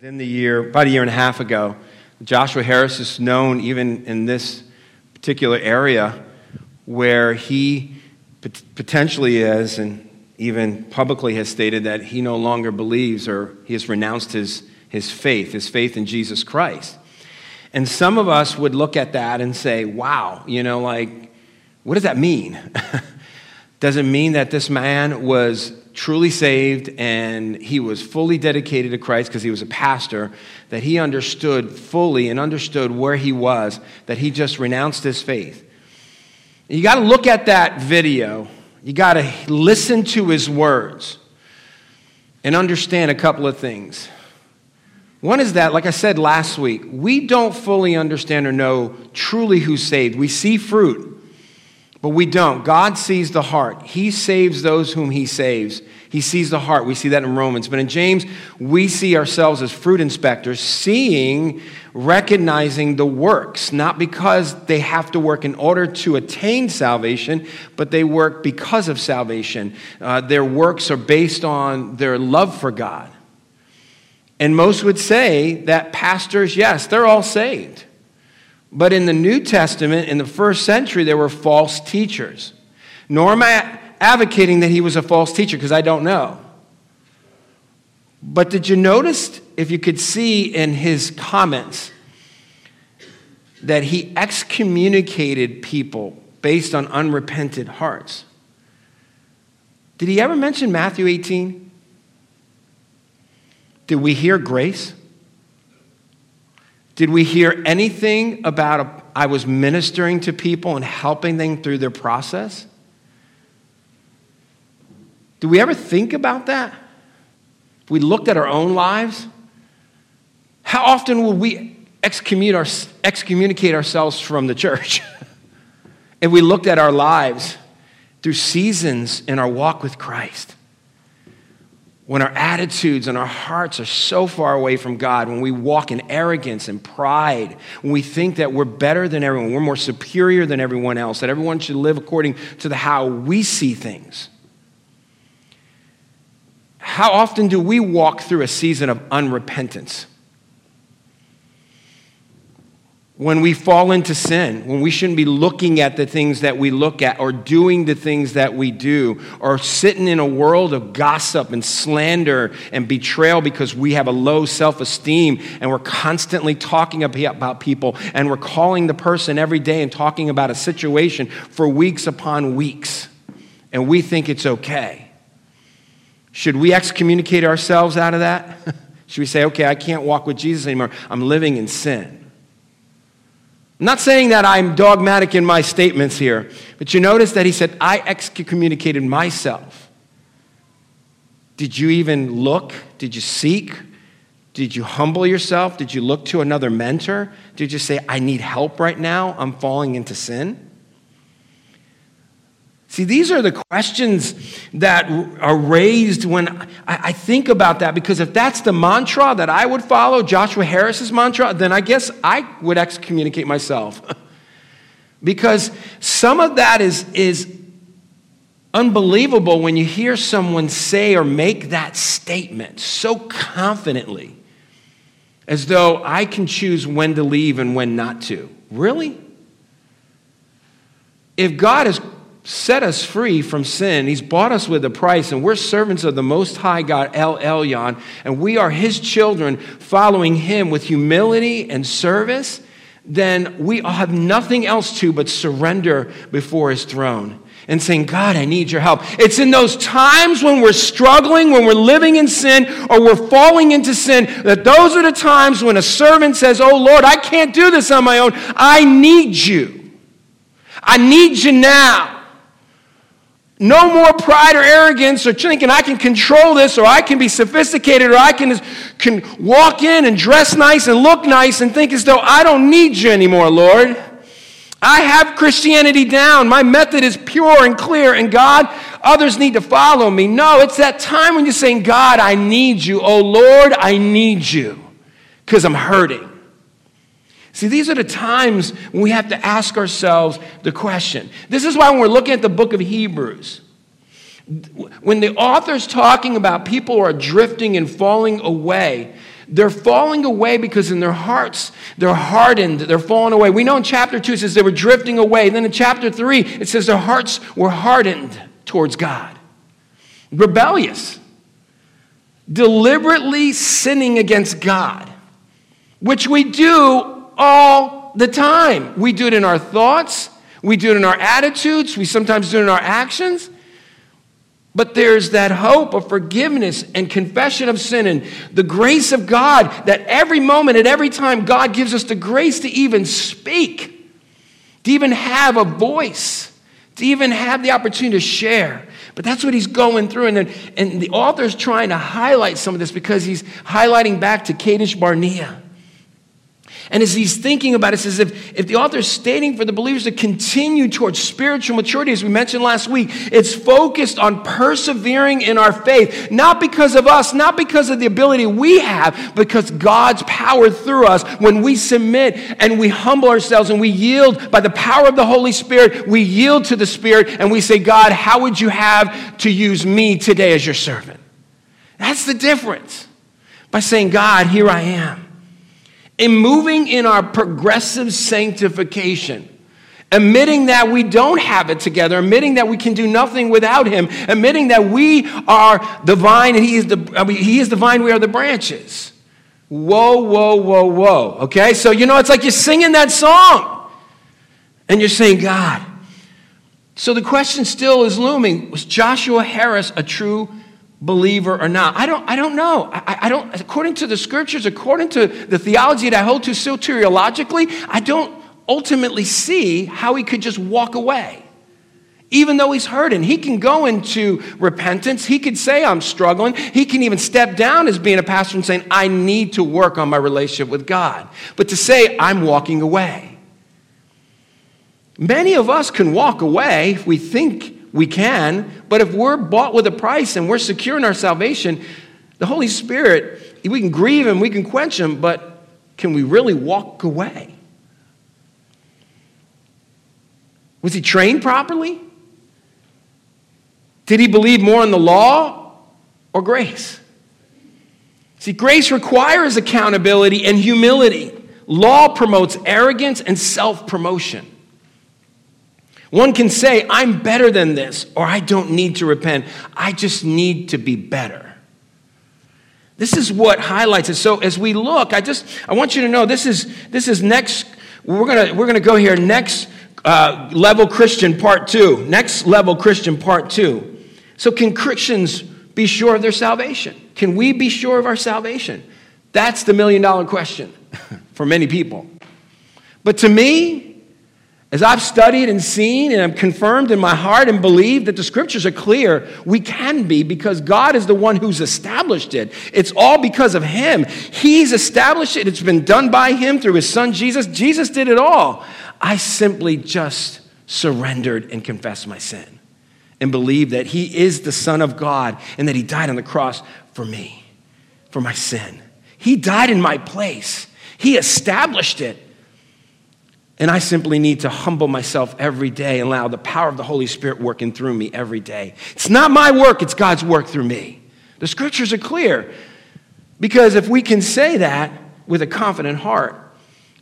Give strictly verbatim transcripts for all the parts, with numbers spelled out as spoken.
Within the year, about a year and a half ago, Joshua Harris is known even in this particular area where he pot- potentially is and even publicly has stated that he no longer believes or he has renounced his, his faith, his faith in Jesus Christ. And some of us would look at that and say, wow, you know, like, what does that mean? Does it mean that this man was truly saved and he was fully dedicated to Christ because he was a pastor, that he understood fully and understood where he was, that he just renounced his faith? You got to look at that video. You got to listen to his words and understand a couple of things. One is that, like I said last week, we don't fully understand or know truly who's saved. We see fruit, but we don't. God sees the heart. He saves those whom he saves. He sees the heart. We see that in Romans. But in James, we see ourselves as fruit inspectors, seeing, recognizing the works, not because they have to work in order to attain salvation, but they work because of salvation. Uh, their works are based on their love for God. And most would say that pastors, yes, they're all saved. But in the New Testament, in the first century, there were false teachers. Nor am I advocating that he was a false teacher, because I don't know. But did you notice, if you could see in his comments, that he excommunicated people based on unrepented hearts? Did he ever mention Matthew eighteen? Did we hear grace? Did we hear anything about a, I was ministering to people and helping them through their process? Do we ever think about that? If we looked at our own lives, how often would we excommunicate ourselves from the church? If we looked at our lives through seasons in our walk with Christ, when our attitudes and our hearts are so far away from God, when we walk in arrogance and pride, when we think that we're better than everyone, we're more superior than everyone else, that everyone should live according to the how we see things. How often do we walk through a season of unrepentance? When we fall into sin, when we shouldn't be looking at the things that we look at or doing the things that we do or sitting in a world of gossip and slander and betrayal because we have a low self-esteem and we're constantly talking about people and we're calling the person every day and talking about a situation for weeks upon weeks and we think it's okay. Should we excommunicate ourselves out of that? Should we say, okay, I can't walk with Jesus anymore. I'm living in sin. I'm not saying that I'm dogmatic in my statements here, but you notice that he said, I excommunicated myself. Did you even look? Did you seek? Did you humble yourself? Did you look to another mentor? Did you say, I need help right now? I'm falling into sin? See, these are the questions that are raised when I think about that, because if that's the mantra that I would follow, Joshua Harris's mantra, then I guess I would excommunicate myself. Because some of that is, is unbelievable when you hear someone say or make that statement so confidently, as though I can choose when to leave and when not to. Really? If God is set us free from sin. He's bought us with a price, and we're servants of the Most High God, El Elyon, and we are his children following him with humility and service, then we have nothing else to but surrender before his throne and saying, God, I need your help. It's in those times when we're struggling, when we're living in sin, or we're falling into sin, that those are the times when a servant says, oh, Lord, I can't do this on my own. I need you. I need you now. No more pride or arrogance or thinking I can control this or I can be sophisticated or I can, can walk in and dress nice and look nice and think as though I don't need you anymore, Lord. I have Christianity down. My method is pure and clear, and God, others need to follow me. No, it's that time when you're saying, God, I need you. Oh, Lord, I need you because I'm hurting. See, these are the times when we have to ask ourselves the question. This is why when we're looking at the book of Hebrews, when the author's talking about people who are drifting and falling away, They're falling away because in their hearts, they're hardened. They're falling away. We know in chapter two, it says they were drifting away. And then in chapter three, it says their hearts were hardened towards God. Rebellious. Deliberately sinning against God, which we do all the time. We do it in our thoughts. We do it in our attitudes. We sometimes do it in our actions. But there's that hope of forgiveness and confession of sin and the grace of God that every moment, at every time, God gives us the grace to even speak, to even have a voice, to even have the opportunity to share. But that's what he's going through. And then, and the author's trying to highlight some of this because he's highlighting back to Kadesh Barnea. And as he's thinking about it, it says if, if the author is stating for the believers to continue towards spiritual maturity, as we mentioned last week, it's focused on persevering in our faith, not because of us, not because of the ability we have, because God's power through us. When we submit and we humble ourselves and we yield by the power of the Holy Spirit, we yield to the Spirit and we say, God, how would you have to use me today as your servant? That's the difference. By saying, God, here I am. In moving in our progressive sanctification, admitting that we don't have it together, admitting that we can do nothing without him, admitting that we are the vine and he is the, I mean, he is the vine, we are the branches. Whoa, whoa, whoa, whoa. Okay, so you know, it's like you're singing that song and you're saying, God. So the question still is looming, was Joshua Harris a true believer or not? I don't I don't know. I, I don't, according to the scriptures, according to the theology that I hold to soteriologically, I don't ultimately see how he could just walk away. Even though he's hurting, he can go into repentance. He could say, I'm struggling. He can even step down as being a pastor and saying, I need to work on my relationship with God. But to say, I'm walking away. Many of us can walk away if we think we can, but if we're bought with a price and we're secure in our salvation, the Holy Spirit, we can grieve him, we can quench him, but can we really walk away? Was he trained properly? Did he believe more in the law or grace? See, grace requires accountability and humility. Law promotes arrogance and self-promotion. One can say, I'm better than this, or I don't need to repent. I just need to be better. This is what highlights it. So as we look, I just, I want you to know this is, this is next, we're going to, we're going to go here, next uh, level Christian part two, next level Christian part two. So can Christians be sure of their salvation? Can we be sure of our salvation? That's the million dollar question for many people. But to me, as I've studied and seen and I'm confirmed in my heart and believe that the scriptures are clear, we can be because God is the one who's established it. It's all because of him. He's established it. It's been done by him through his son, Jesus. Jesus did it all. I simply just surrendered and confessed my sin and believed that he is the Son of God and that he died on the cross for me, for my sin. He died in my place. He established it. And I simply need to humble myself every day and allow the power of the Holy Spirit working through me every day. It's not my work, it's God's work through me. The scriptures are clear. Because if we can say that with a confident heart,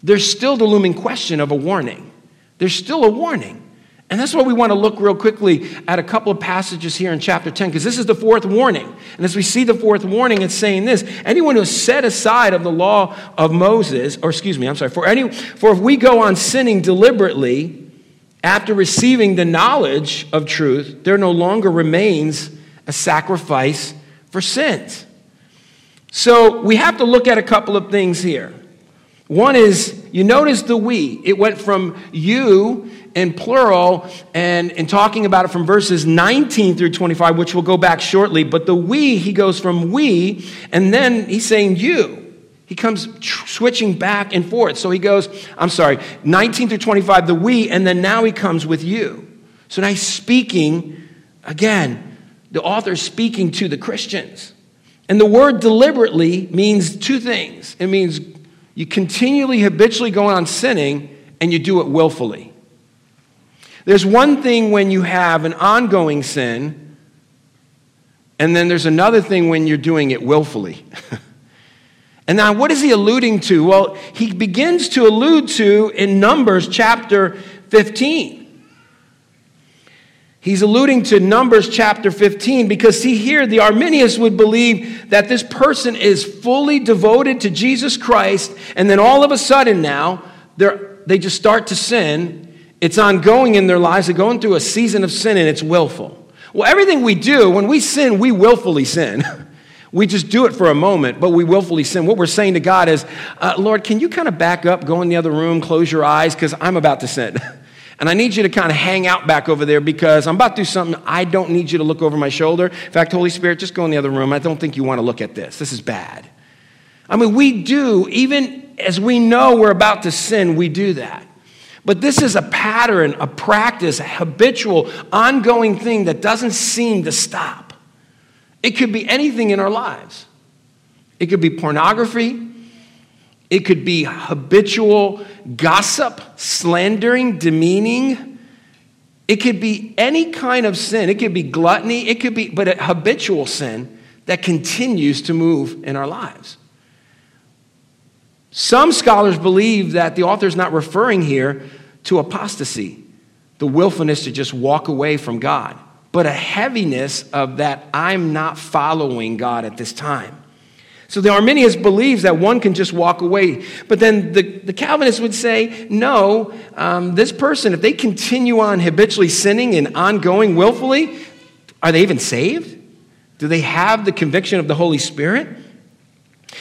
there's still the looming question of a warning. There's still a warning. And that's why we want to look real quickly at a couple of passages here in chapter ten, because this is the fourth warning. And as we see the fourth warning, it's saying this: anyone who is set aside of the law of Moses, or excuse me, I'm sorry, for any, for if we go on sinning deliberately after receiving the knowledge of truth, there no longer remains a sacrifice for sins. So we have to look at a couple of things here. One is, you notice the we. It went from you in plural and, and talking about it from verses nineteen through twenty-five, which we'll go back shortly. But the we, he goes from we, and then he's saying you. He comes tr- switching back and forth. So he goes, I'm sorry, nineteen through twenty-five, the we, and then now he comes with you. So now he's speaking, again, the author's speaking to the Christians. And the word deliberately means two things. It means you continually, habitually go on sinning, and you do it willfully. There's one thing when you have an ongoing sin, and then there's another thing when you're doing it willfully. And now what is he alluding to? Well, he begins to allude to in Numbers chapter fifteen. He's alluding to Numbers chapter fifteen because, see here, the Arminius would believe that this person is fully devoted to Jesus Christ, and then all of a sudden now, they just start to sin. It's ongoing in their lives. They're going through a season of sin, and it's willful. Well, everything we do, when we sin, we willfully sin. We just do it for a moment, but we willfully sin. What we're saying to God is, uh, Lord, can you kind of back up, go in the other room, close your eyes, because I'm about to sin. And I need you to kind of hang out back over there because I'm about to do something. I don't need you to look over my shoulder. In fact, Holy Spirit, just go in the other room. I don't think you want to look at this. This is bad. I mean, we do, even as we know we're about to sin, we do that. But this is a pattern, a practice, a habitual, ongoing thing that doesn't seem to stop. It could be anything in our lives. It could be pornography. It could be habitual gossip, slandering, demeaning. It could be any kind of sin. It could be gluttony. It could be, but a habitual sin that continues to move in our lives. Some scholars believe that the author is not referring here to apostasy, the willfulness to just walk away from God, but a heaviness of that I'm not following God at this time. So the Arminius believes that one can just walk away. But then the, the Calvinists would say, no, um, this person, if they continue on habitually sinning and ongoing willfully, are they even saved? Do they have the conviction of the Holy Spirit?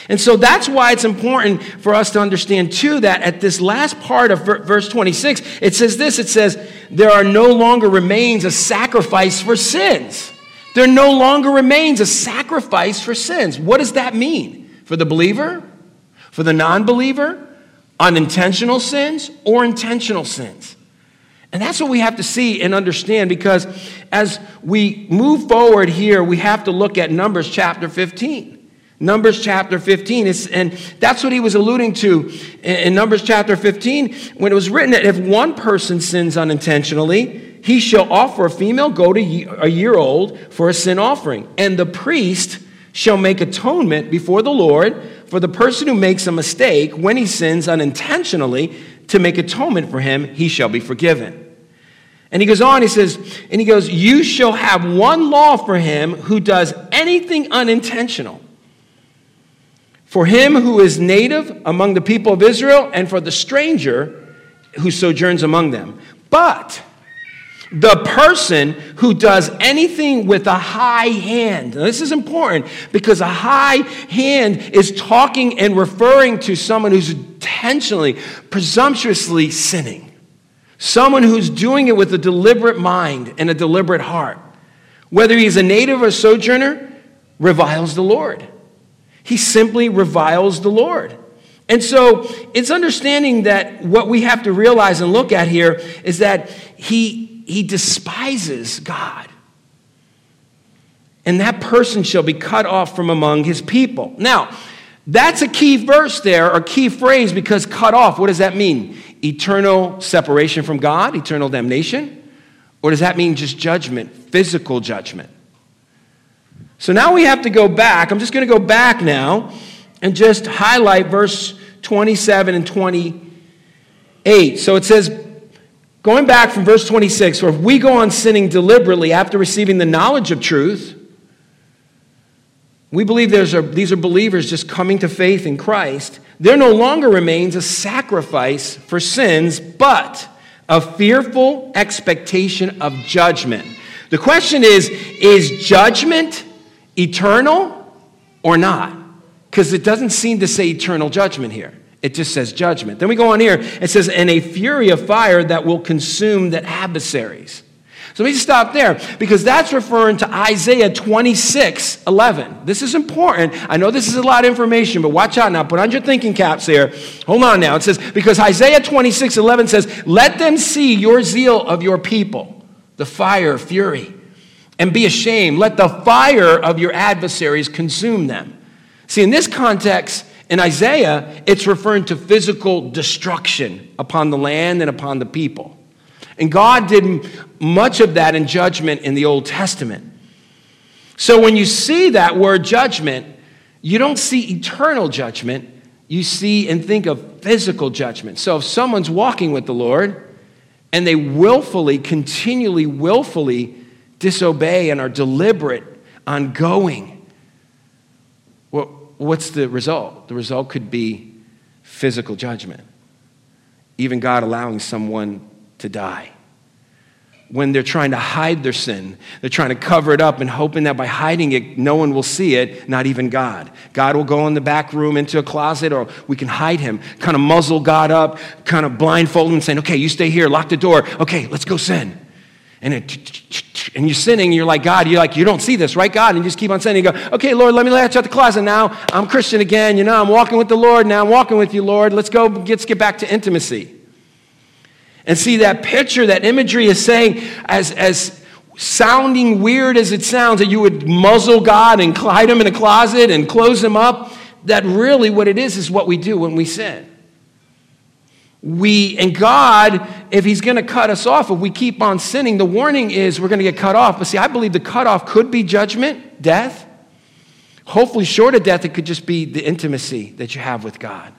And so that's why it's important for us to understand, too, that at this last part of verse twenty-six, it says this, it says, there are no longer remains a sacrifice for sins. There no longer remains a sacrifice for sins. What does that mean? For the believer? For the non-believer? Unintentional sins or intentional sins? And that's what we have to see and understand, because as we move forward here, we have to look at Numbers chapter fifteen. Numbers chapter fifteen, is, and that's what he was alluding to in Numbers chapter fifteen when it was written that if one person sins unintentionally, he shall offer a female goat a year old for a sin offering. And the priest shall make atonement before the Lord for the person who makes a mistake when he sins unintentionally to make atonement for him, he shall be forgiven. And he goes on, he says, and he goes, you shall have one law for him who does anything unintentional. For him who is native among the people of Israel and for the stranger who sojourns among them. But the person who does anything with a high hand. Now, this is important because a high hand is talking and referring to someone who's intentionally, presumptuously sinning. Someone who's doing it with a deliberate mind and a deliberate heart. Whether he's a native or sojourner, reviles the Lord. He simply reviles the Lord. And so it's understanding that what we have to realize and look at here is that he He despises God. And that person shall be cut off from among his people. Now, that's a key verse there, or key phrase, because cut off, what does that mean? Eternal separation from God, eternal damnation? Or does that mean just judgment, physical judgment? So now we have to go back. I'm just going to go back now and just highlight verse twenty-seven and twenty-eight. So it says, going back from verse twenty-six, where if we go on sinning deliberately after receiving the knowledge of truth, we believe there's a, these are believers just coming to faith in Christ. There no longer remains a sacrifice for sins, but a fearful expectation of judgment. The question is, is judgment eternal or not? Because it doesn't seem to say eternal judgment here. It just says judgment. Then we go on here. It says, and a fury of fire that will consume the adversaries. So let me just stop there, because that's referring to Isaiah twenty-six eleven. This is important. I know this is a lot of information, but watch out now. Put on your thinking caps here. Hold on now. It says, because Isaiah twenty-six eleven says, let them see your zeal of your people, the fire, fury, and be ashamed. Let the fire of your adversaries consume them. See, in this context, in Isaiah, it's referring to physical destruction upon the land and upon the people. And God did much of that in judgment in the Old Testament. So when you see that word judgment, you don't see eternal judgment. You see and think of physical judgment. So if someone's walking with the Lord and they willfully, continually willfully disobey and are deliberate, ongoing, well, what's the result? The result could be physical judgment. Even God allowing someone to die. When they're trying to hide their sin, they're trying to cover it up and hoping that by hiding it, no one will see it, not even God. God will go in the back room into a closet, or we can hide him, kind of muzzle God up, kind of blindfold him and saying, okay, you stay here, lock the door. Okay, let's go sin. And it, and you're sinning, and you're like, God, you're like, you don't see this, right, God? And you just keep on sinning. You go, okay, Lord, let me latch out the closet now. I'm Christian again. You know, I'm walking with the Lord. Now I'm walking with you, Lord. Let's go, let's get back to intimacy. And see, that picture, that imagery is saying, as, as sounding weird as it sounds, that you would muzzle God and hide him in a closet and close him up, that really what it is is what we do when we sin. We, and God, if he's going to cut us off, if we keep on sinning, the warning is we're going to get cut off. But see, I believe the cutoff could be judgment, death. Hopefully short of death, it could just be the intimacy that you have with God.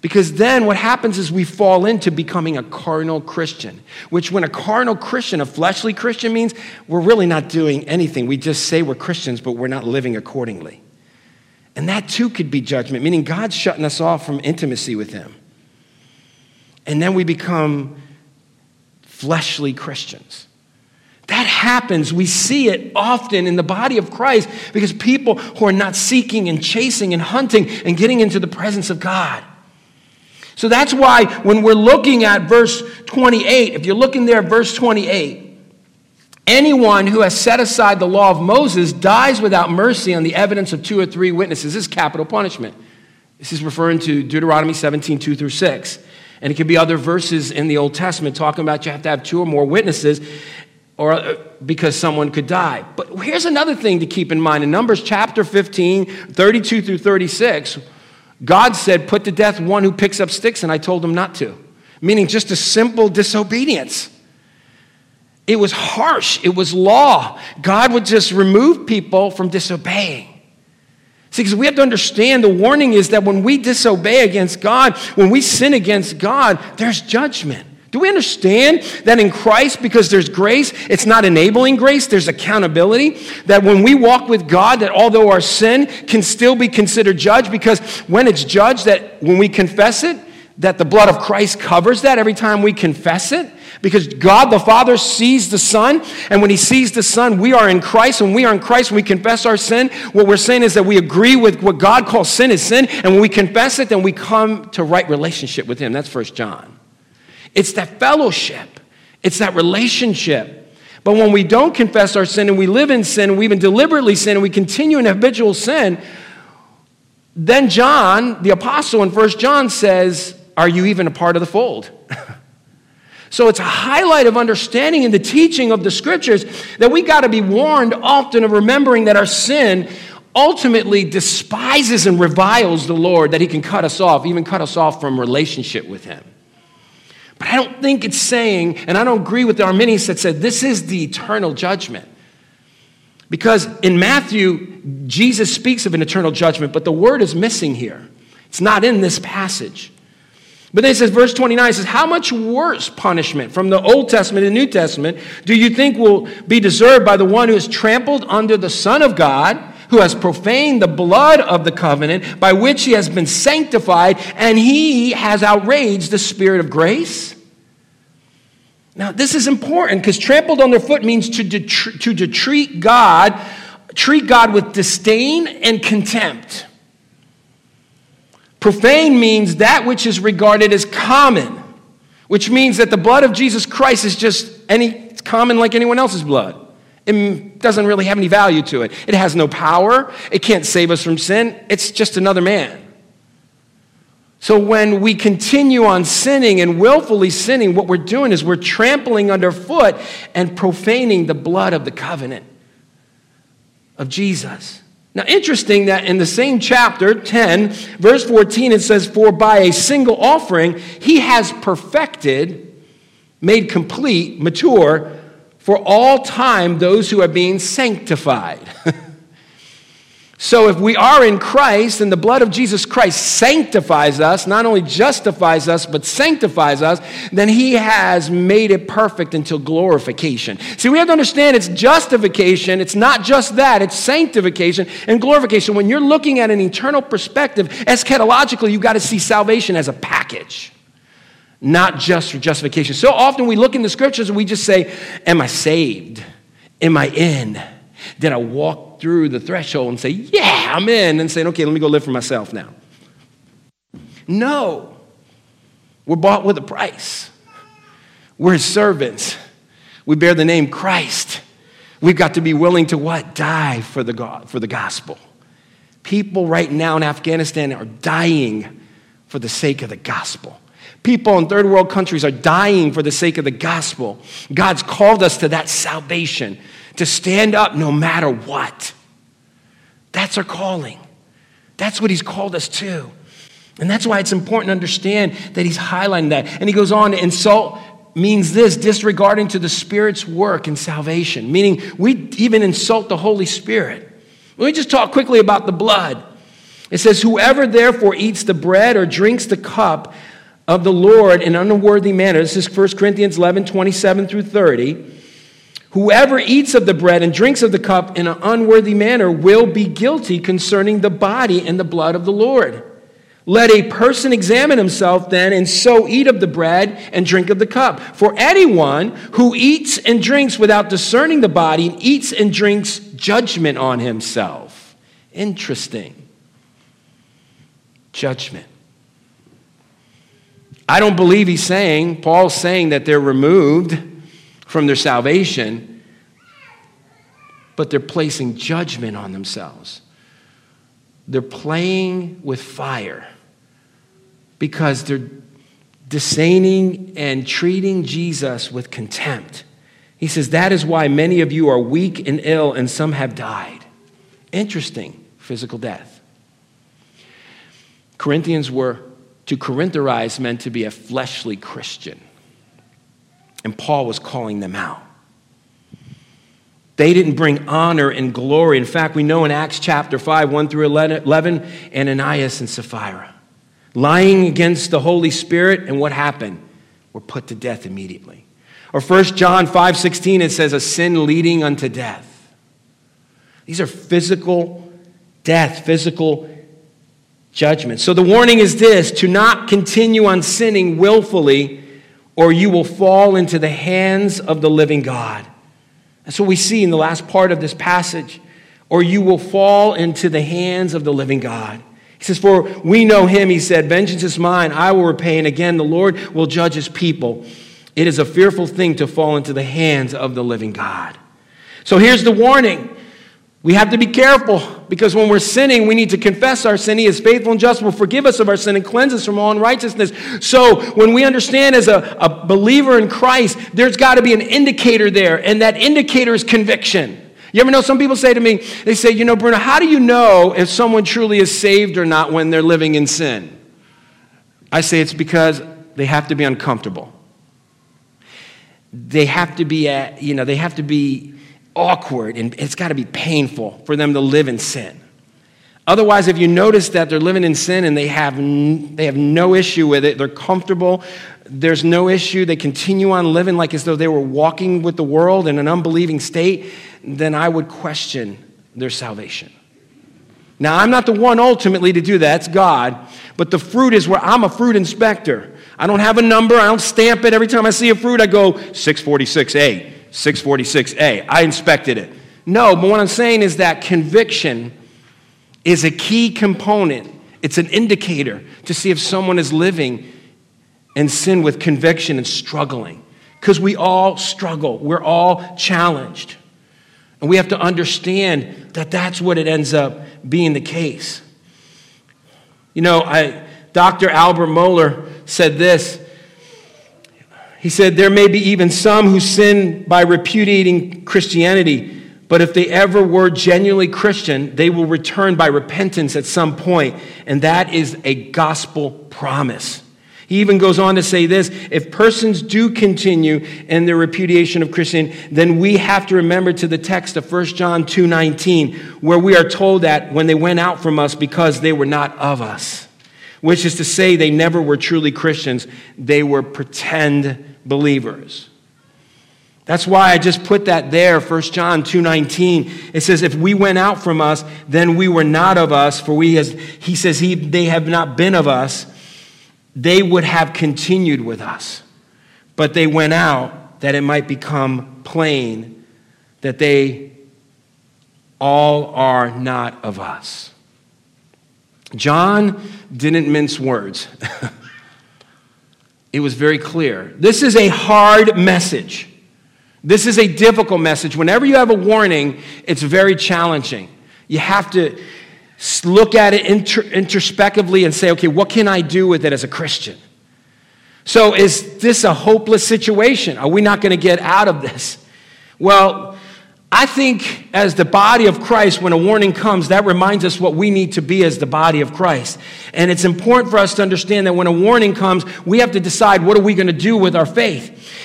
Because then what happens is we fall into becoming a carnal Christian, which when a carnal Christian, a fleshly Christian, means we're really not doing anything. We just say we're Christians, but we're not living accordingly. And that too could be judgment, meaning God's shutting us off from intimacy with him. And then we become fleshly Christians. That happens. We see it often in the body of Christ because people who are not seeking and chasing and hunting and getting into the presence of God. So that's why when we're looking at verse twenty-eight, if you're looking there at verse twenty-eight, anyone who has set aside the law of Moses dies without mercy on the evidence of two or three witnesses. This is capital punishment. This is referring to Deuteronomy seventeen, two through six. And it could be other verses in the Old Testament talking about you have to have two or more witnesses or because someone could die. But here's another thing to keep in mind. In Numbers chapter fifteen, thirty-two through thirty-six, God said, put to death one who picks up sticks, and I told him not to. Meaning just a simple disobedience. It was harsh. It was law. God would just remove people from disobeying. See, because we have to understand the warning is that when we disobey against God, when we sin against God, there's judgment. Do we understand that in Christ, because there's grace, it's not enabling grace, there's accountability, that when we walk with God, that although our sin can still be considered judged, because when it's judged, that when we confess it, that the blood of Christ covers that every time we confess it, because God the Father sees the Son, and when he sees the Son, we are in Christ. When we are in Christ, when we confess our sin, what we're saying is that we agree with what God calls sin is sin, and when we confess it, then we come to right relationship with him. That's First John. It's that fellowship. It's that relationship. But when we don't confess our sin and we live in sin and we even deliberately sin and we continue in habitual sin, then John, the apostle in First John says, are you even a part of the fold? So it's a highlight of understanding in the teaching of the scriptures that we got to be warned often of remembering that our sin ultimately despises and reviles the Lord, that he can cut us off, even cut us off from relationship with him. But I don't think it's saying, and I don't agree with the Arminius that said, this is the eternal judgment. Because in Matthew, Jesus speaks of an eternal judgment, but the word is missing here. It's not in this passage. But then it says, verse twenty-nine says, how much worse punishment from the Old Testament and New Testament do you think will be deserved by the one who has trampled under the Son of God, who has profaned the blood of the covenant by which he has been sanctified, and he has outraged the Spirit of grace? Now, this is important because trampled underfoot means to, de- to, to treat God, treat God with disdain and contempt. Profane means that which is regarded as common, which means that the blood of Jesus Christ is just any, it's common like anyone else's blood. It doesn't really have any value to it. It has no power. It can't save us from sin. It's just another man. So when we continue on sinning and willfully sinning, what we're doing is we're trampling underfoot and profaning the blood of the covenant of Jesus. Now, interesting that in the same chapter, ten, verse fourteen, it says, for by a single offering, he has perfected, made complete, mature, for all time, those who are being sanctified. So if we are in Christ, and the blood of Jesus Christ sanctifies us, not only justifies us, but sanctifies us, then he has made it perfect until glorification. See, we have to understand it's justification. It's not just that. It's sanctification and glorification. When you're looking at an eternal perspective, eschatologically, you've got to see salvation as a package, not just for justification. So often we look in the scriptures and we just say, am I saved? Am I in? Did I walk through the threshold and say, yeah, I'm in, and saying, okay, let me go live for myself now? No. We're bought with a price. We're his servants. We bear the name Christ. We've got to be willing to what? Die for the God, for the gospel. People right now in Afghanistan are dying for the sake of the gospel. People in third world countries are dying for the sake of the gospel. God's called us to that salvation, to stand up no matter what. That's our calling. That's what he's called us to. And that's why it's important to understand that he's highlighting that. And he goes on, to insult means this, disregarding to the Spirit's work in salvation, meaning we even insult the Holy Spirit. Let me just talk quickly about the blood. It says, whoever therefore eats the bread or drinks the cup of the Lord in an unworthy manner. This is First Corinthians eleven, twenty-seven through thirty. Whoever eats of the bread and drinks of the cup in an unworthy manner will be guilty concerning the body and the blood of the Lord. Let a person examine himself then, and so eat of the bread and drink of the cup. For anyone who eats and drinks without discerning the body eats and drinks judgment on himself. Interesting. Judgment. I don't believe he's saying, Paul's saying that they're removed from their salvation, but they're placing judgment on themselves. They're playing with fire because they're disdaining and treating Jesus with contempt. He says, that is why many of you are weak and ill, and some have died. Interesting, physical death. Corinthians were, to Corintharize meant to be a fleshly Christian. And Paul was calling them out. They didn't bring honor and glory. In fact, we know in Acts chapter five, one through eleven, Ananias and Sapphira, lying against the Holy Spirit, and what happened? Were put to death immediately. Or First John five sixteen, it says, a sin leading unto death. These are physical death, physical judgment. So the warning is this, to not continue on sinning willfully, or you will fall into the hands of the living God. That's what we see in the last part of this passage. Or you will fall into the hands of the living God. He says, for we know him, he said, vengeance is mine, I will repay, and again the Lord will judge his people. It is a fearful thing to fall into the hands of the living God. So here's the warning. We have to be careful, because when we're sinning, we need to confess our sin. He is faithful and just, will forgive us of our sin and cleanse us from all unrighteousness. So when we understand as a, a believer in Christ, there's got to be an indicator there, and that indicator is conviction. You ever know, some people say to me, they say, you know, Bruno, how do you know if someone truly is saved or not when they're living in sin? I say it's because they have to be uncomfortable. They have to be, at, you know, they have to be, awkward, and it's got to be painful for them to live in sin. Otherwise, if you notice that they're living in sin and they have n- they have no issue with it, they're comfortable, there's no issue, they continue on living like as though they were walking with the world in an unbelieving state, then I would question their salvation. Now, I'm not the one ultimately to do that. It's God. But the fruit is where I'm a fruit inspector. I don't have a number. I don't stamp it. Every time I see a fruit, I go, six forty-six A. six forty-six A, I inspected it. No, but what I'm saying is that conviction is a key component. It's an indicator to see if someone is living in sin with conviction and struggling. Because we all struggle. We're all challenged. And we have to understand that that's what it ends up being the case. You know, I, Doctor Albert Mohler said this. He said, there may be even some who sin by repudiating Christianity, but if they ever were genuinely Christian, they will return by repentance at some point, and that is a gospel promise. He even goes on to say this: if persons do continue in their repudiation of Christianity, then we have to remember to the text of First John two nineteen, where we are told that when they went out from us because they were not of us, which is to say they never were truly Christians. They were pretend believers. That's why I just put that there, First John two nineteen. It says, if we went out from us, then we were not of us, for we as he says he they have not been of us, they would have continued with us. But they went out that it might become plain that they all are not of us. John didn't mince words. It was very clear. This is a hard message. This is a difficult message. Whenever you have a warning, it's very challenging. You have to look at it inter- introspectively and say, okay, what can I do with it as a Christian? So is this a hopeless situation? Are we not going to get out of this? Well, I think as the body of Christ, when a warning comes, that reminds us what we need to be as the body of Christ. And it's important for us to understand that when a warning comes, we have to decide what are we going to do with our faith.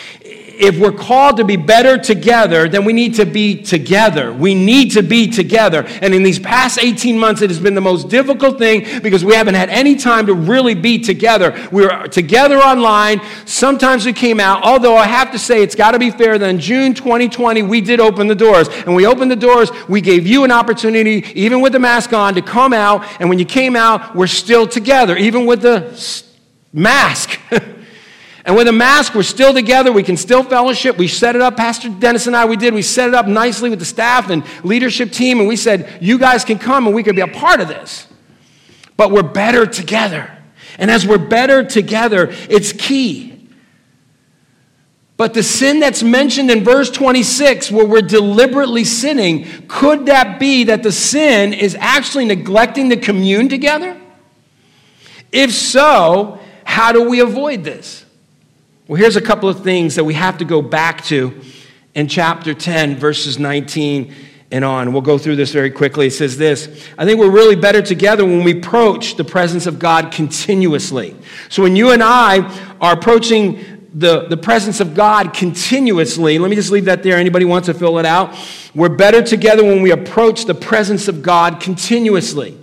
If we're called to be better together, then we need to be together. We need to be together. And in these past eighteen months, it has been the most difficult thing because we haven't had any time to really be together. We were together online. Sometimes we came out, although I have to say it's got to be fair that in June twenty twenty, we did open the doors. And we opened the doors. We gave you an opportunity, even with the mask on, to come out. And when you came out, we're still together, even with the mask. And with a mask, we're still together. We can still fellowship. We set it up. Pastor Dennis and I, we did. We set it up nicely with the staff and leadership team. And we said, you guys can come and we could be a part of this. But we're better together. And as we're better together, it's key. But the sin that's mentioned in verse twenty-six, where we're deliberately sinning, could that be that the sin is actually neglecting to commune together? If so, how do we avoid this? Well, here's a couple of things that we have to go back to in chapter ten, verses nineteen and on. We'll go through this very quickly. It says this: I think we're really better together when we approach the presence of God continuously. So when you and I are approaching the, the presence of God continuously, let me just leave that there. Anybody wants to fill it out? We're better together when we approach the presence of God continuously.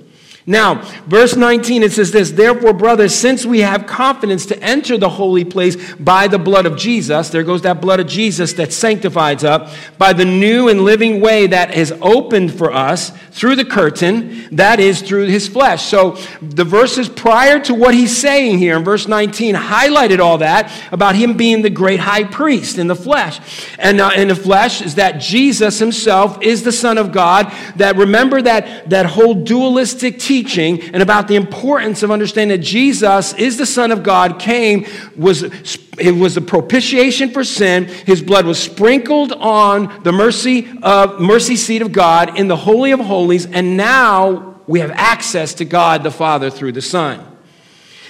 Now, verse nineteen, it says this: therefore, brothers, since we have confidence to enter the holy place by the blood of Jesus, there goes that blood of Jesus that sanctifies up, by the new and living way that is opened for us through the curtain, that is through his flesh. So the verses prior to what he's saying here in verse nineteen highlighted all that about him being the great high priest in the flesh. And uh, in the flesh is that Jesus himself is the Son of God. That remember that, that whole dualistic teaching. Teaching and about the importance of understanding that Jesus is the Son of God, came, was it was the propitiation for sin. His blood was sprinkled on the mercy of mercy seat of God in the Holy of Holies, and now we have access to God the Father through the Son.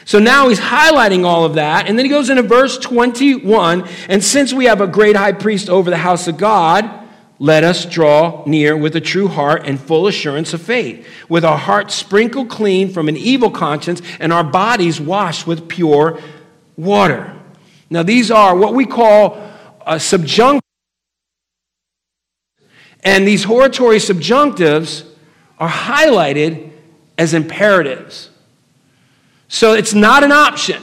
So now he's highlighting all of that, and then he goes into verse twenty-one, and since we have a great high priest over the house of God, let us draw near with a true heart and full assurance of faith, with our hearts sprinkled clean from an evil conscience and our bodies washed with pure water. Now, these are what we call uh, subjunctives. And these hortatory subjunctives are highlighted as imperatives. So it's not an option.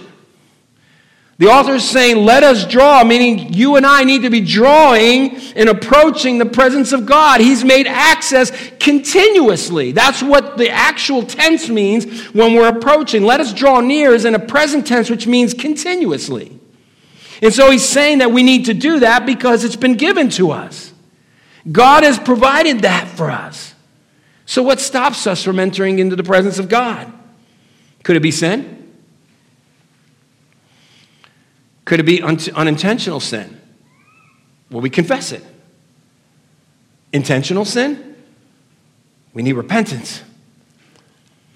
The author is saying, let us draw, meaning you and I need to be drawing and approaching the presence of God. He's made access continuously. That's what the actual tense means when we're approaching. Let us draw near is in a present tense, which means continuously. And so he's saying that we need to do that because it's been given to us. God has provided that for us. So what stops us from entering into the presence of God? Could it be sin? Could it be un- unintentional sin? Well, we confess it. Intentional sin? We need repentance.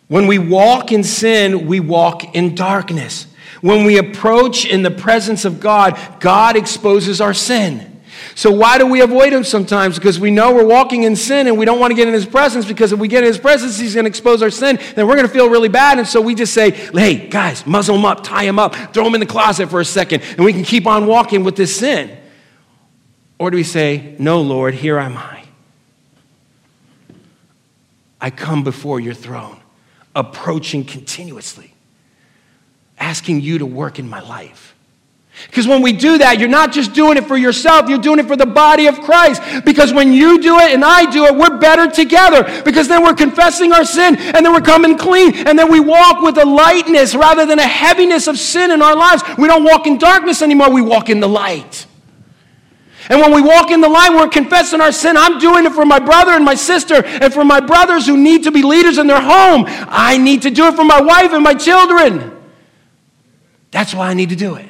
When we walk in sin, we walk in darkness. When we approach in the presence of God, God exposes our sin. So why do we avoid him sometimes? Because we know we're walking in sin and we don't want to get in his presence, because if we get in his presence, he's going to expose our sin, then we're going to feel really bad. And so we just say, hey, guys, muzzle him up, tie him up, throw him in the closet for a second, and we can keep on walking with this sin. Or do we say, no, Lord, here am I. I come before your throne, approaching continuously, asking you to work in my life. Because when we do that, you're not just doing it for yourself, you're doing it for the body of Christ. Because when you do it and I do it, we're better together. Because then we're confessing our sin, and then we're coming clean, and then we walk with a lightness rather than a heaviness of sin in our lives. We don't walk in darkness anymore, we walk in the light. And when we walk in the light, we're confessing our sin. I'm doing it for my brother and my sister and for my brothers who need to be leaders in their home. I need to do it for my wife and my children. That's why I need to do it.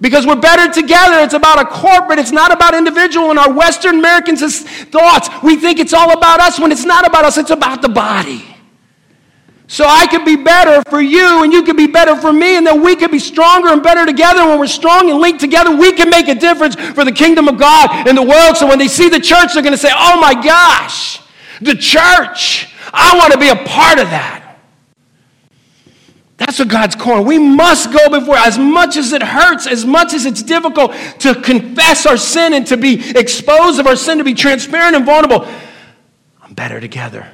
Because we're better together. It's about a corporate. It's not about individual. In our Western American thoughts, we think it's all about us when it's not about us. It's about the body. So I could be better for you, and you could be better for me, and then we could be stronger and better together. When we're strong and linked together, we can make a difference for the kingdom of God and the world. So when they see the church, they're going to say, oh my gosh, the church, I want to be a part of that. That's what God's calling. We must go before, as much as it hurts, as much as it's difficult to confess our sin and to be exposed of our sin, to be transparent and vulnerable. I'm better together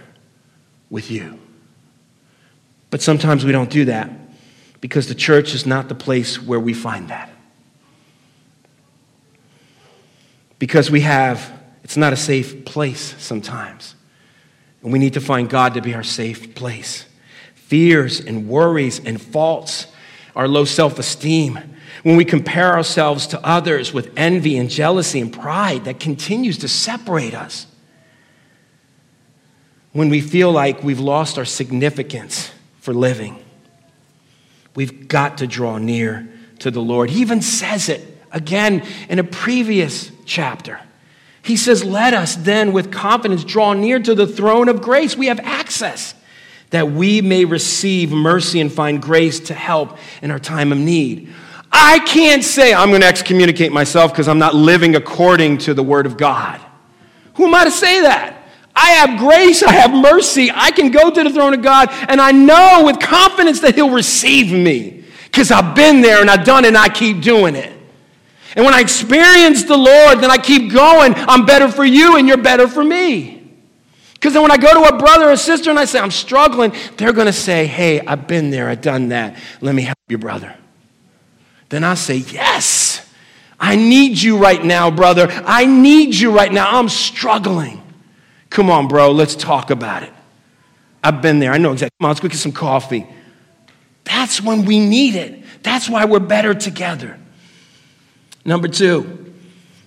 with you. But sometimes we don't do that because the church is not the place where we find that. Because we have, it's not a safe place sometimes. And we need to find God to be our safe place. Fears and worries and faults, our low self-esteem. When we compare ourselves to others with envy and jealousy and pride, that continues to separate us. When we feel like we've lost our significance for living. We've got to draw near to the Lord. He even says it again in a previous chapter. He says, let us then with confidence draw near to the throne of grace. We have access that we may receive mercy and find grace to help in our time of need. I can't say I'm going to excommunicate myself because I'm not living according to the word of God. Who am I to say that? I have grace, I have mercy, I can go to the throne of God, and I know with confidence that he'll receive me, because I've been there and I've done it and I keep doing it. And when I experience the Lord, then I keep going. I'm better for you and you're better for me. Because then when I go to a brother or sister and I say, I'm struggling, they're going to say, hey, I've been there, I've done that, let me help your brother. Then I say, yes, I need you right now, brother, I need you right now, I'm struggling. Come on, bro, let's talk about it. I've been there. I know exactly. Come on, let's go get some coffee. That's when we need it. That's why we're better together. Number two,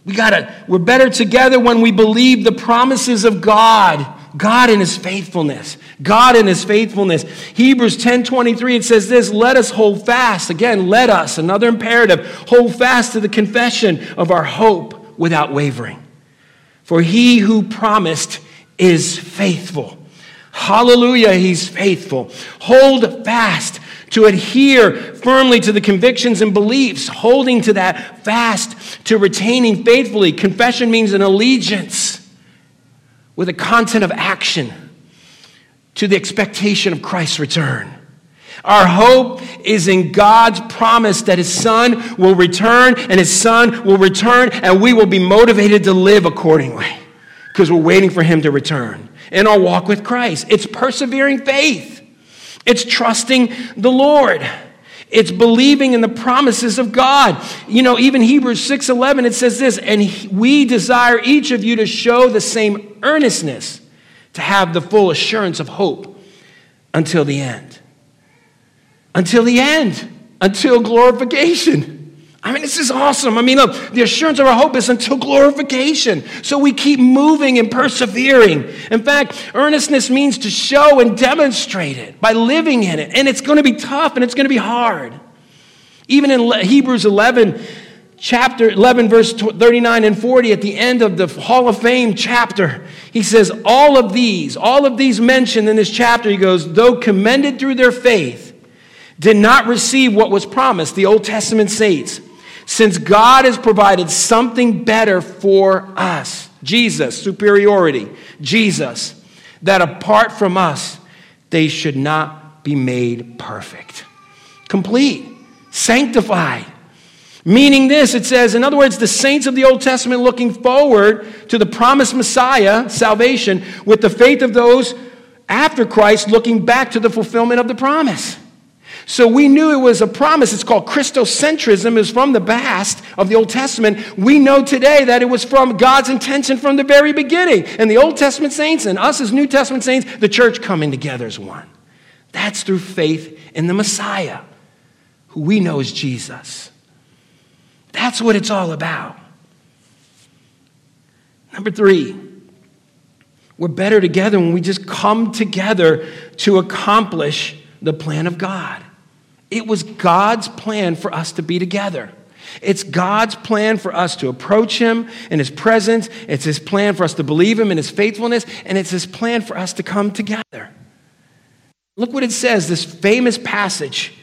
we gotta, we're better together when we believe the promises of God. God in his faithfulness. God in his faithfulness. Hebrews ten twenty-three, it says this, let us hold fast. Again, let us, another imperative, hold fast to the confession of our hope without wavering. For he who promised is faithful. Hallelujah, he's faithful. Hold fast to adhere firmly to the convictions and beliefs, holding to that fast, to retaining faithfully. Confession means an allegiance with a content of action to the expectation of Christ's return. Our hope is in God's promise that his son will return, and his son will return, and we will be motivated to live accordingly. Because we're waiting for him to return in our walk with Christ. It's persevering faith. It's trusting the Lord. It's believing in the promises of God. You know, even Hebrews six eleven, it says this, and we desire each of you to show the same earnestness to have the full assurance of hope until the end. Until the end. Until glorification. I mean, this is awesome. I mean, look, the assurance of our hope is until glorification. So we keep moving and persevering. In fact, earnestness means to show and demonstrate it by living in it. And it's going to be tough and it's going to be hard. Even in Hebrews eleven, chapter eleven, verse thirty-nine and forty, at the end of the Hall of Fame chapter, he says, all of these, all of these mentioned in this chapter, he goes, though commended through their faith, did not receive what was promised, the Old Testament saints. Since God has provided something better for us, Jesus, superiority, Jesus, that apart from us, they should not be made perfect, complete, sanctified. Meaning this, it says, in other words, the saints of the Old Testament looking forward to the promised Messiah, salvation, with the faith of those after Christ looking back to the fulfillment of the promise. So we knew it was a promise. It's called Christocentrism. It's from the past of the Old Testament. We know today that it was from God's intention from the very beginning. And the Old Testament saints and us as New Testament saints, the church coming together as one. That's through faith in the Messiah, who we know is Jesus. That's what it's all about. Number three, we're better together when we just come together to accomplish the plan of God. It was God's plan for us to be together. It's God's plan for us to approach him in his presence. It's his plan for us to believe him in his faithfulness. And it's his plan for us to come together. Look what it says, this famous passage.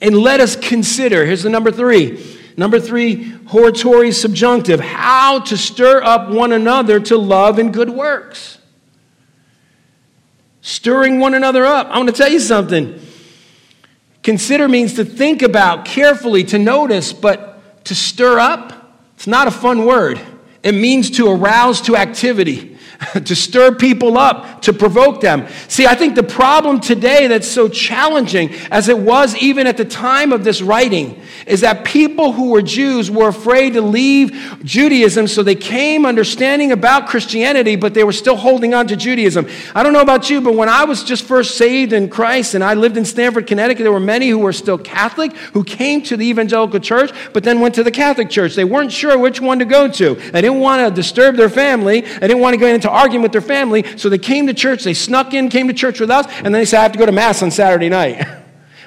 And let us consider, here's the number three. Number three, hortatory subjunctive, how to stir up one another to love and good works. Stirring one another up. I want to tell you something. Consider means to think about carefully, to notice, but to stir up, it's not a fun word. It means to arouse to activity, to stir people up, to provoke them. See, I think the problem today that's so challenging, as it was even at the time of this writing, is that people who were Jews were afraid to leave Judaism, so they came understanding about Christianity, but they were still holding on to Judaism. I don't know about you, but when I was just first saved in Christ and I lived in Stamford, Connecticut, there were many who were still Catholic who came to the evangelical church, but then went to the Catholic church. They weren't sure which one to go to. They didn't want to disturb their family. They didn't want to go into arguing with their family, so they came to church, they snuck in, came to church with us, and then they said, I have to go to Mass on Saturday night,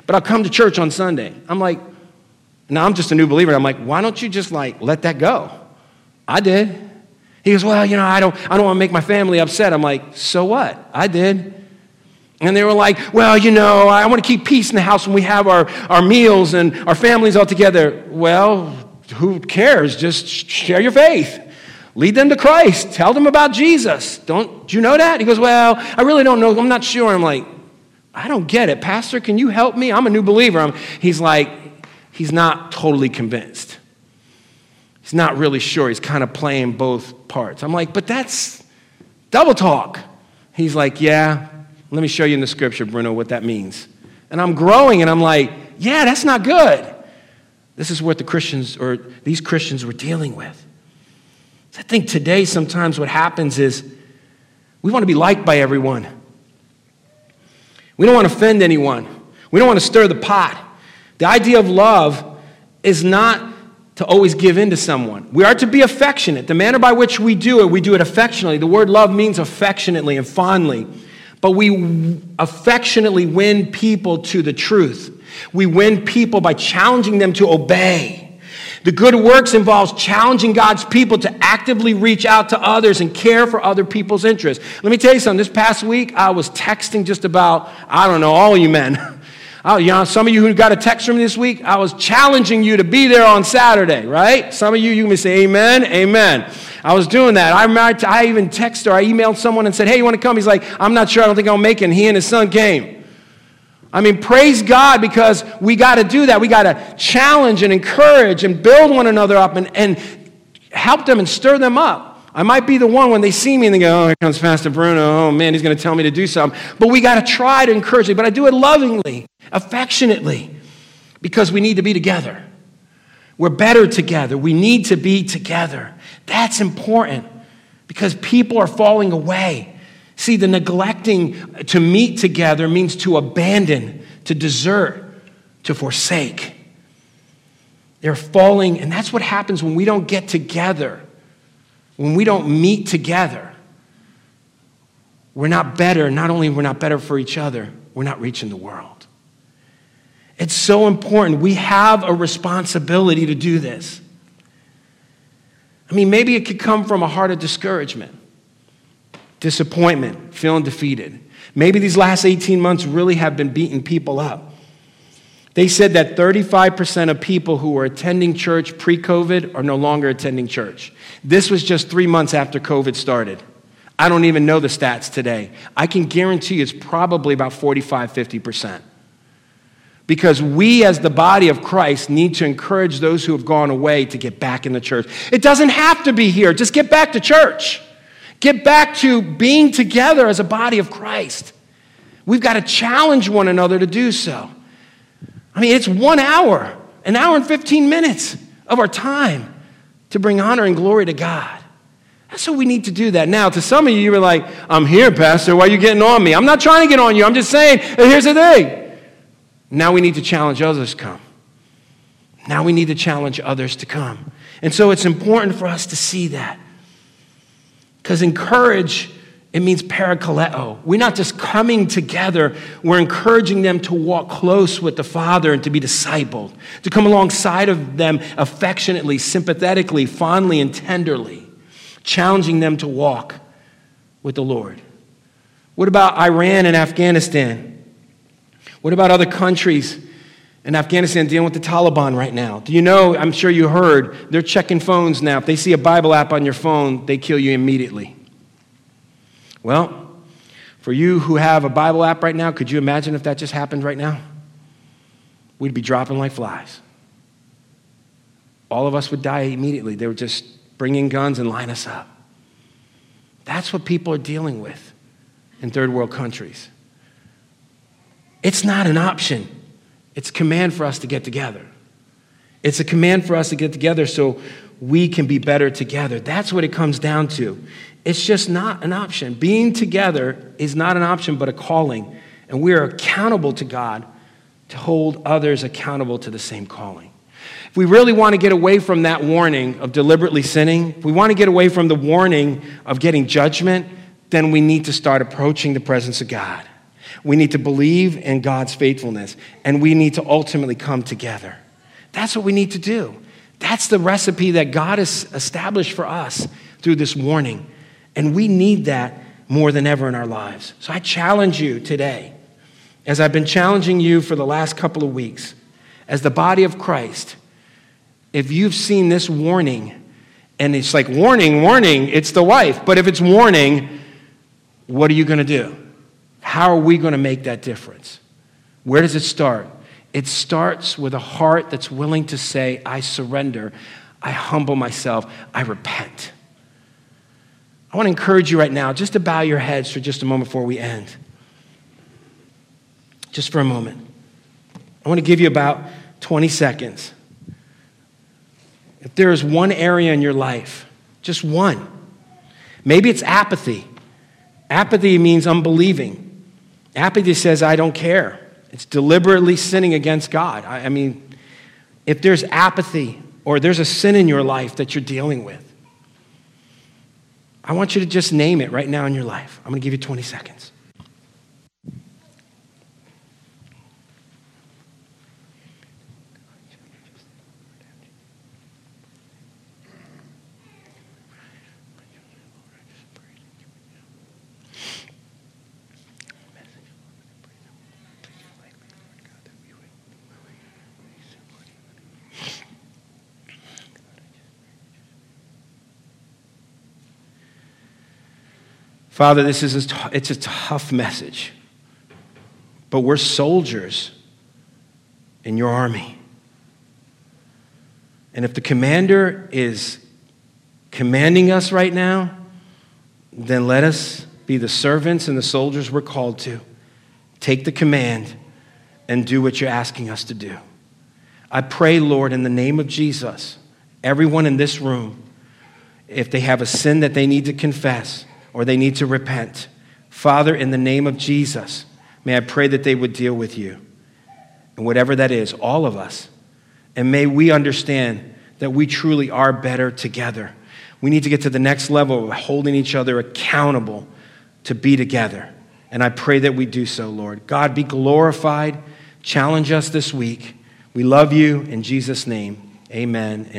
but I'll come to church on Sunday. I'm like, now I'm just a new believer. I'm like, why don't you just like let that go? I did. He goes, well, you know, I don't, I don't want to make my family upset. I'm like, so what? I did. And they were like, well, you know, I want to keep peace in the house when we have our, our meals and our families all together. Well, who cares? Just share your faith. Lead them to Christ. Tell them about Jesus. Don't, do you know that? He goes, well, I really don't know. I'm not sure. I'm like, I don't get it. Pastor, can you help me? I'm a new believer. I'm, he's like, he's not totally convinced. He's not really sure. He's kind of playing both parts. I'm like, but that's double talk. He's like, yeah, let me show you in the scripture, Bruno, what that means. And I'm growing and I'm like, yeah, that's not good. This is what the Christians or these Christians were dealing with. I think today sometimes what happens is we want to be liked by everyone. We don't want to offend anyone. We don't want to stir the pot. The idea of love is not to always give in to someone. We are to be affectionate. The manner by which we do it, we do it affectionately. The word love means affectionately and fondly. But we affectionately win people to the truth. We win people by challenging them to obey. The good works involves challenging God's people to actively reach out to others and care for other people's interests. Let me tell you something. This past week, I was texting just about, I don't know, all you men. I, you know, some of you who got a text from me this week, I was challenging you to be there on Saturday, right? Some of you, you can say amen, amen. I was doing that. I, remember, I even texted or I emailed someone and said, hey, you want to come? He's like, I'm not sure. I don't think I'll make it. And he and his son came. I mean, praise God, because we got to do that. We got to challenge and encourage and build one another up and, and help them and stir them up. I might be the one when they see me and they go, oh, here comes Pastor Bruno. Oh, man, he's going to tell me to do something. But we got to try to encourage it. But I do it lovingly, affectionately, because we need to be together. We're better together. We need to be together. That's important because people are falling away. See, the neglecting to meet together means to abandon, to desert, to forsake. They're falling, and that's what happens when we don't get together, when we don't meet together. We're not better. Not only we're not better for each other, we're not reaching the world. It's so important. We have a responsibility to do this. I mean, maybe it could come from a heart of discouragement. Disappointment, feeling defeated. Maybe these last eighteen months really have been beating people up. They said that thirty-five percent of people who were attending church pre-COVID are no longer attending church. This was just three months after COVID started. I don't even know the stats today. I can guarantee it's probably about forty-five, fifty percent. Because we as the body of Christ need to encourage those who have gone away to get back in the church. It doesn't have to be here. Just get back to church. Get back to being together as a body of Christ. We've got to challenge one another to do so. I mean, it's one hour, an hour and fifteen minutes of our time to bring honor and glory to God. That's what we need to do that. Now, to some of you, you were like, I'm here, Pastor. Why are you getting on me? I'm not trying to get on you. I'm just saying, here's the thing. Now we need to challenge others to come. Now we need to challenge others to come. And so it's important for us to see that. Because encourage, it means parakaleo. We're not just coming together. We're encouraging them to walk close with the Father and to be discipled, to come alongside of them affectionately, sympathetically, fondly, and tenderly, challenging them to walk with the Lord. What about Iran and Afghanistan? What about other countries in Afghanistan dealing with the Taliban right now? Do you know, I'm sure you heard, they're checking phones now. If they see a Bible app on your phone, they kill you immediately. Well, for you who have a Bible app right now, could you imagine if that just happened right now? We'd be dropping like flies. All of us would die immediately. They were just bringing guns and line us up. That's what people are dealing with in third world countries. It's not an option. It's a command for us to get together. It's a command for us to get together so we can be better together. That's what it comes down to. It's just not an option. Being together is not an option, but a calling. And we are accountable to God to hold others accountable to the same calling. If we really want to get away from that warning of deliberately sinning, if we want to get away from the warning of getting judgment, then we need to start approaching the presence of God. We need to believe in God's faithfulness, and we need to ultimately come together. That's what we need to do. That's the recipe that God has established for us through this warning. And we need that more than ever in our lives. So I challenge you today, as I've been challenging you for the last couple of weeks, as the body of Christ, if you've seen this warning, and it's like, warning, warning, it's the wife. But if it's warning, what are you going to do? How are we going to make that difference? Where does it start? It starts with a heart that's willing to say, I surrender, I humble myself, I repent. I want to encourage you right now just to bow your heads for just a moment before we end. Just for a moment. I want to give you about twenty seconds. If there is one area in your life, just one, maybe it's apathy. Apathy means unbelieving. Apathy says, I don't care. It's deliberately sinning against God. I, I mean, if there's apathy or there's a sin in your life that you're dealing with, I want you to just name it right now in your life. I'm going to give you twenty seconds. Father, this is a t- it's a tough message, but we're soldiers in your army. And if the commander is commanding us right now, then let us be the servants and the soldiers we're called to. Take the command and do what you're asking us to do. I pray, Lord, in the name of Jesus, everyone in this room, if they have a sin that they need to confess, or they need to repent. Father, in the name of Jesus, may I pray that they would deal with you. And whatever that is, all of us. And may we understand that we truly are better together. We need to get to the next level of holding each other accountable to be together. And I pray that we do so, Lord. God, be glorified. Challenge us this week. We love you. In Jesus' name, amen and amen.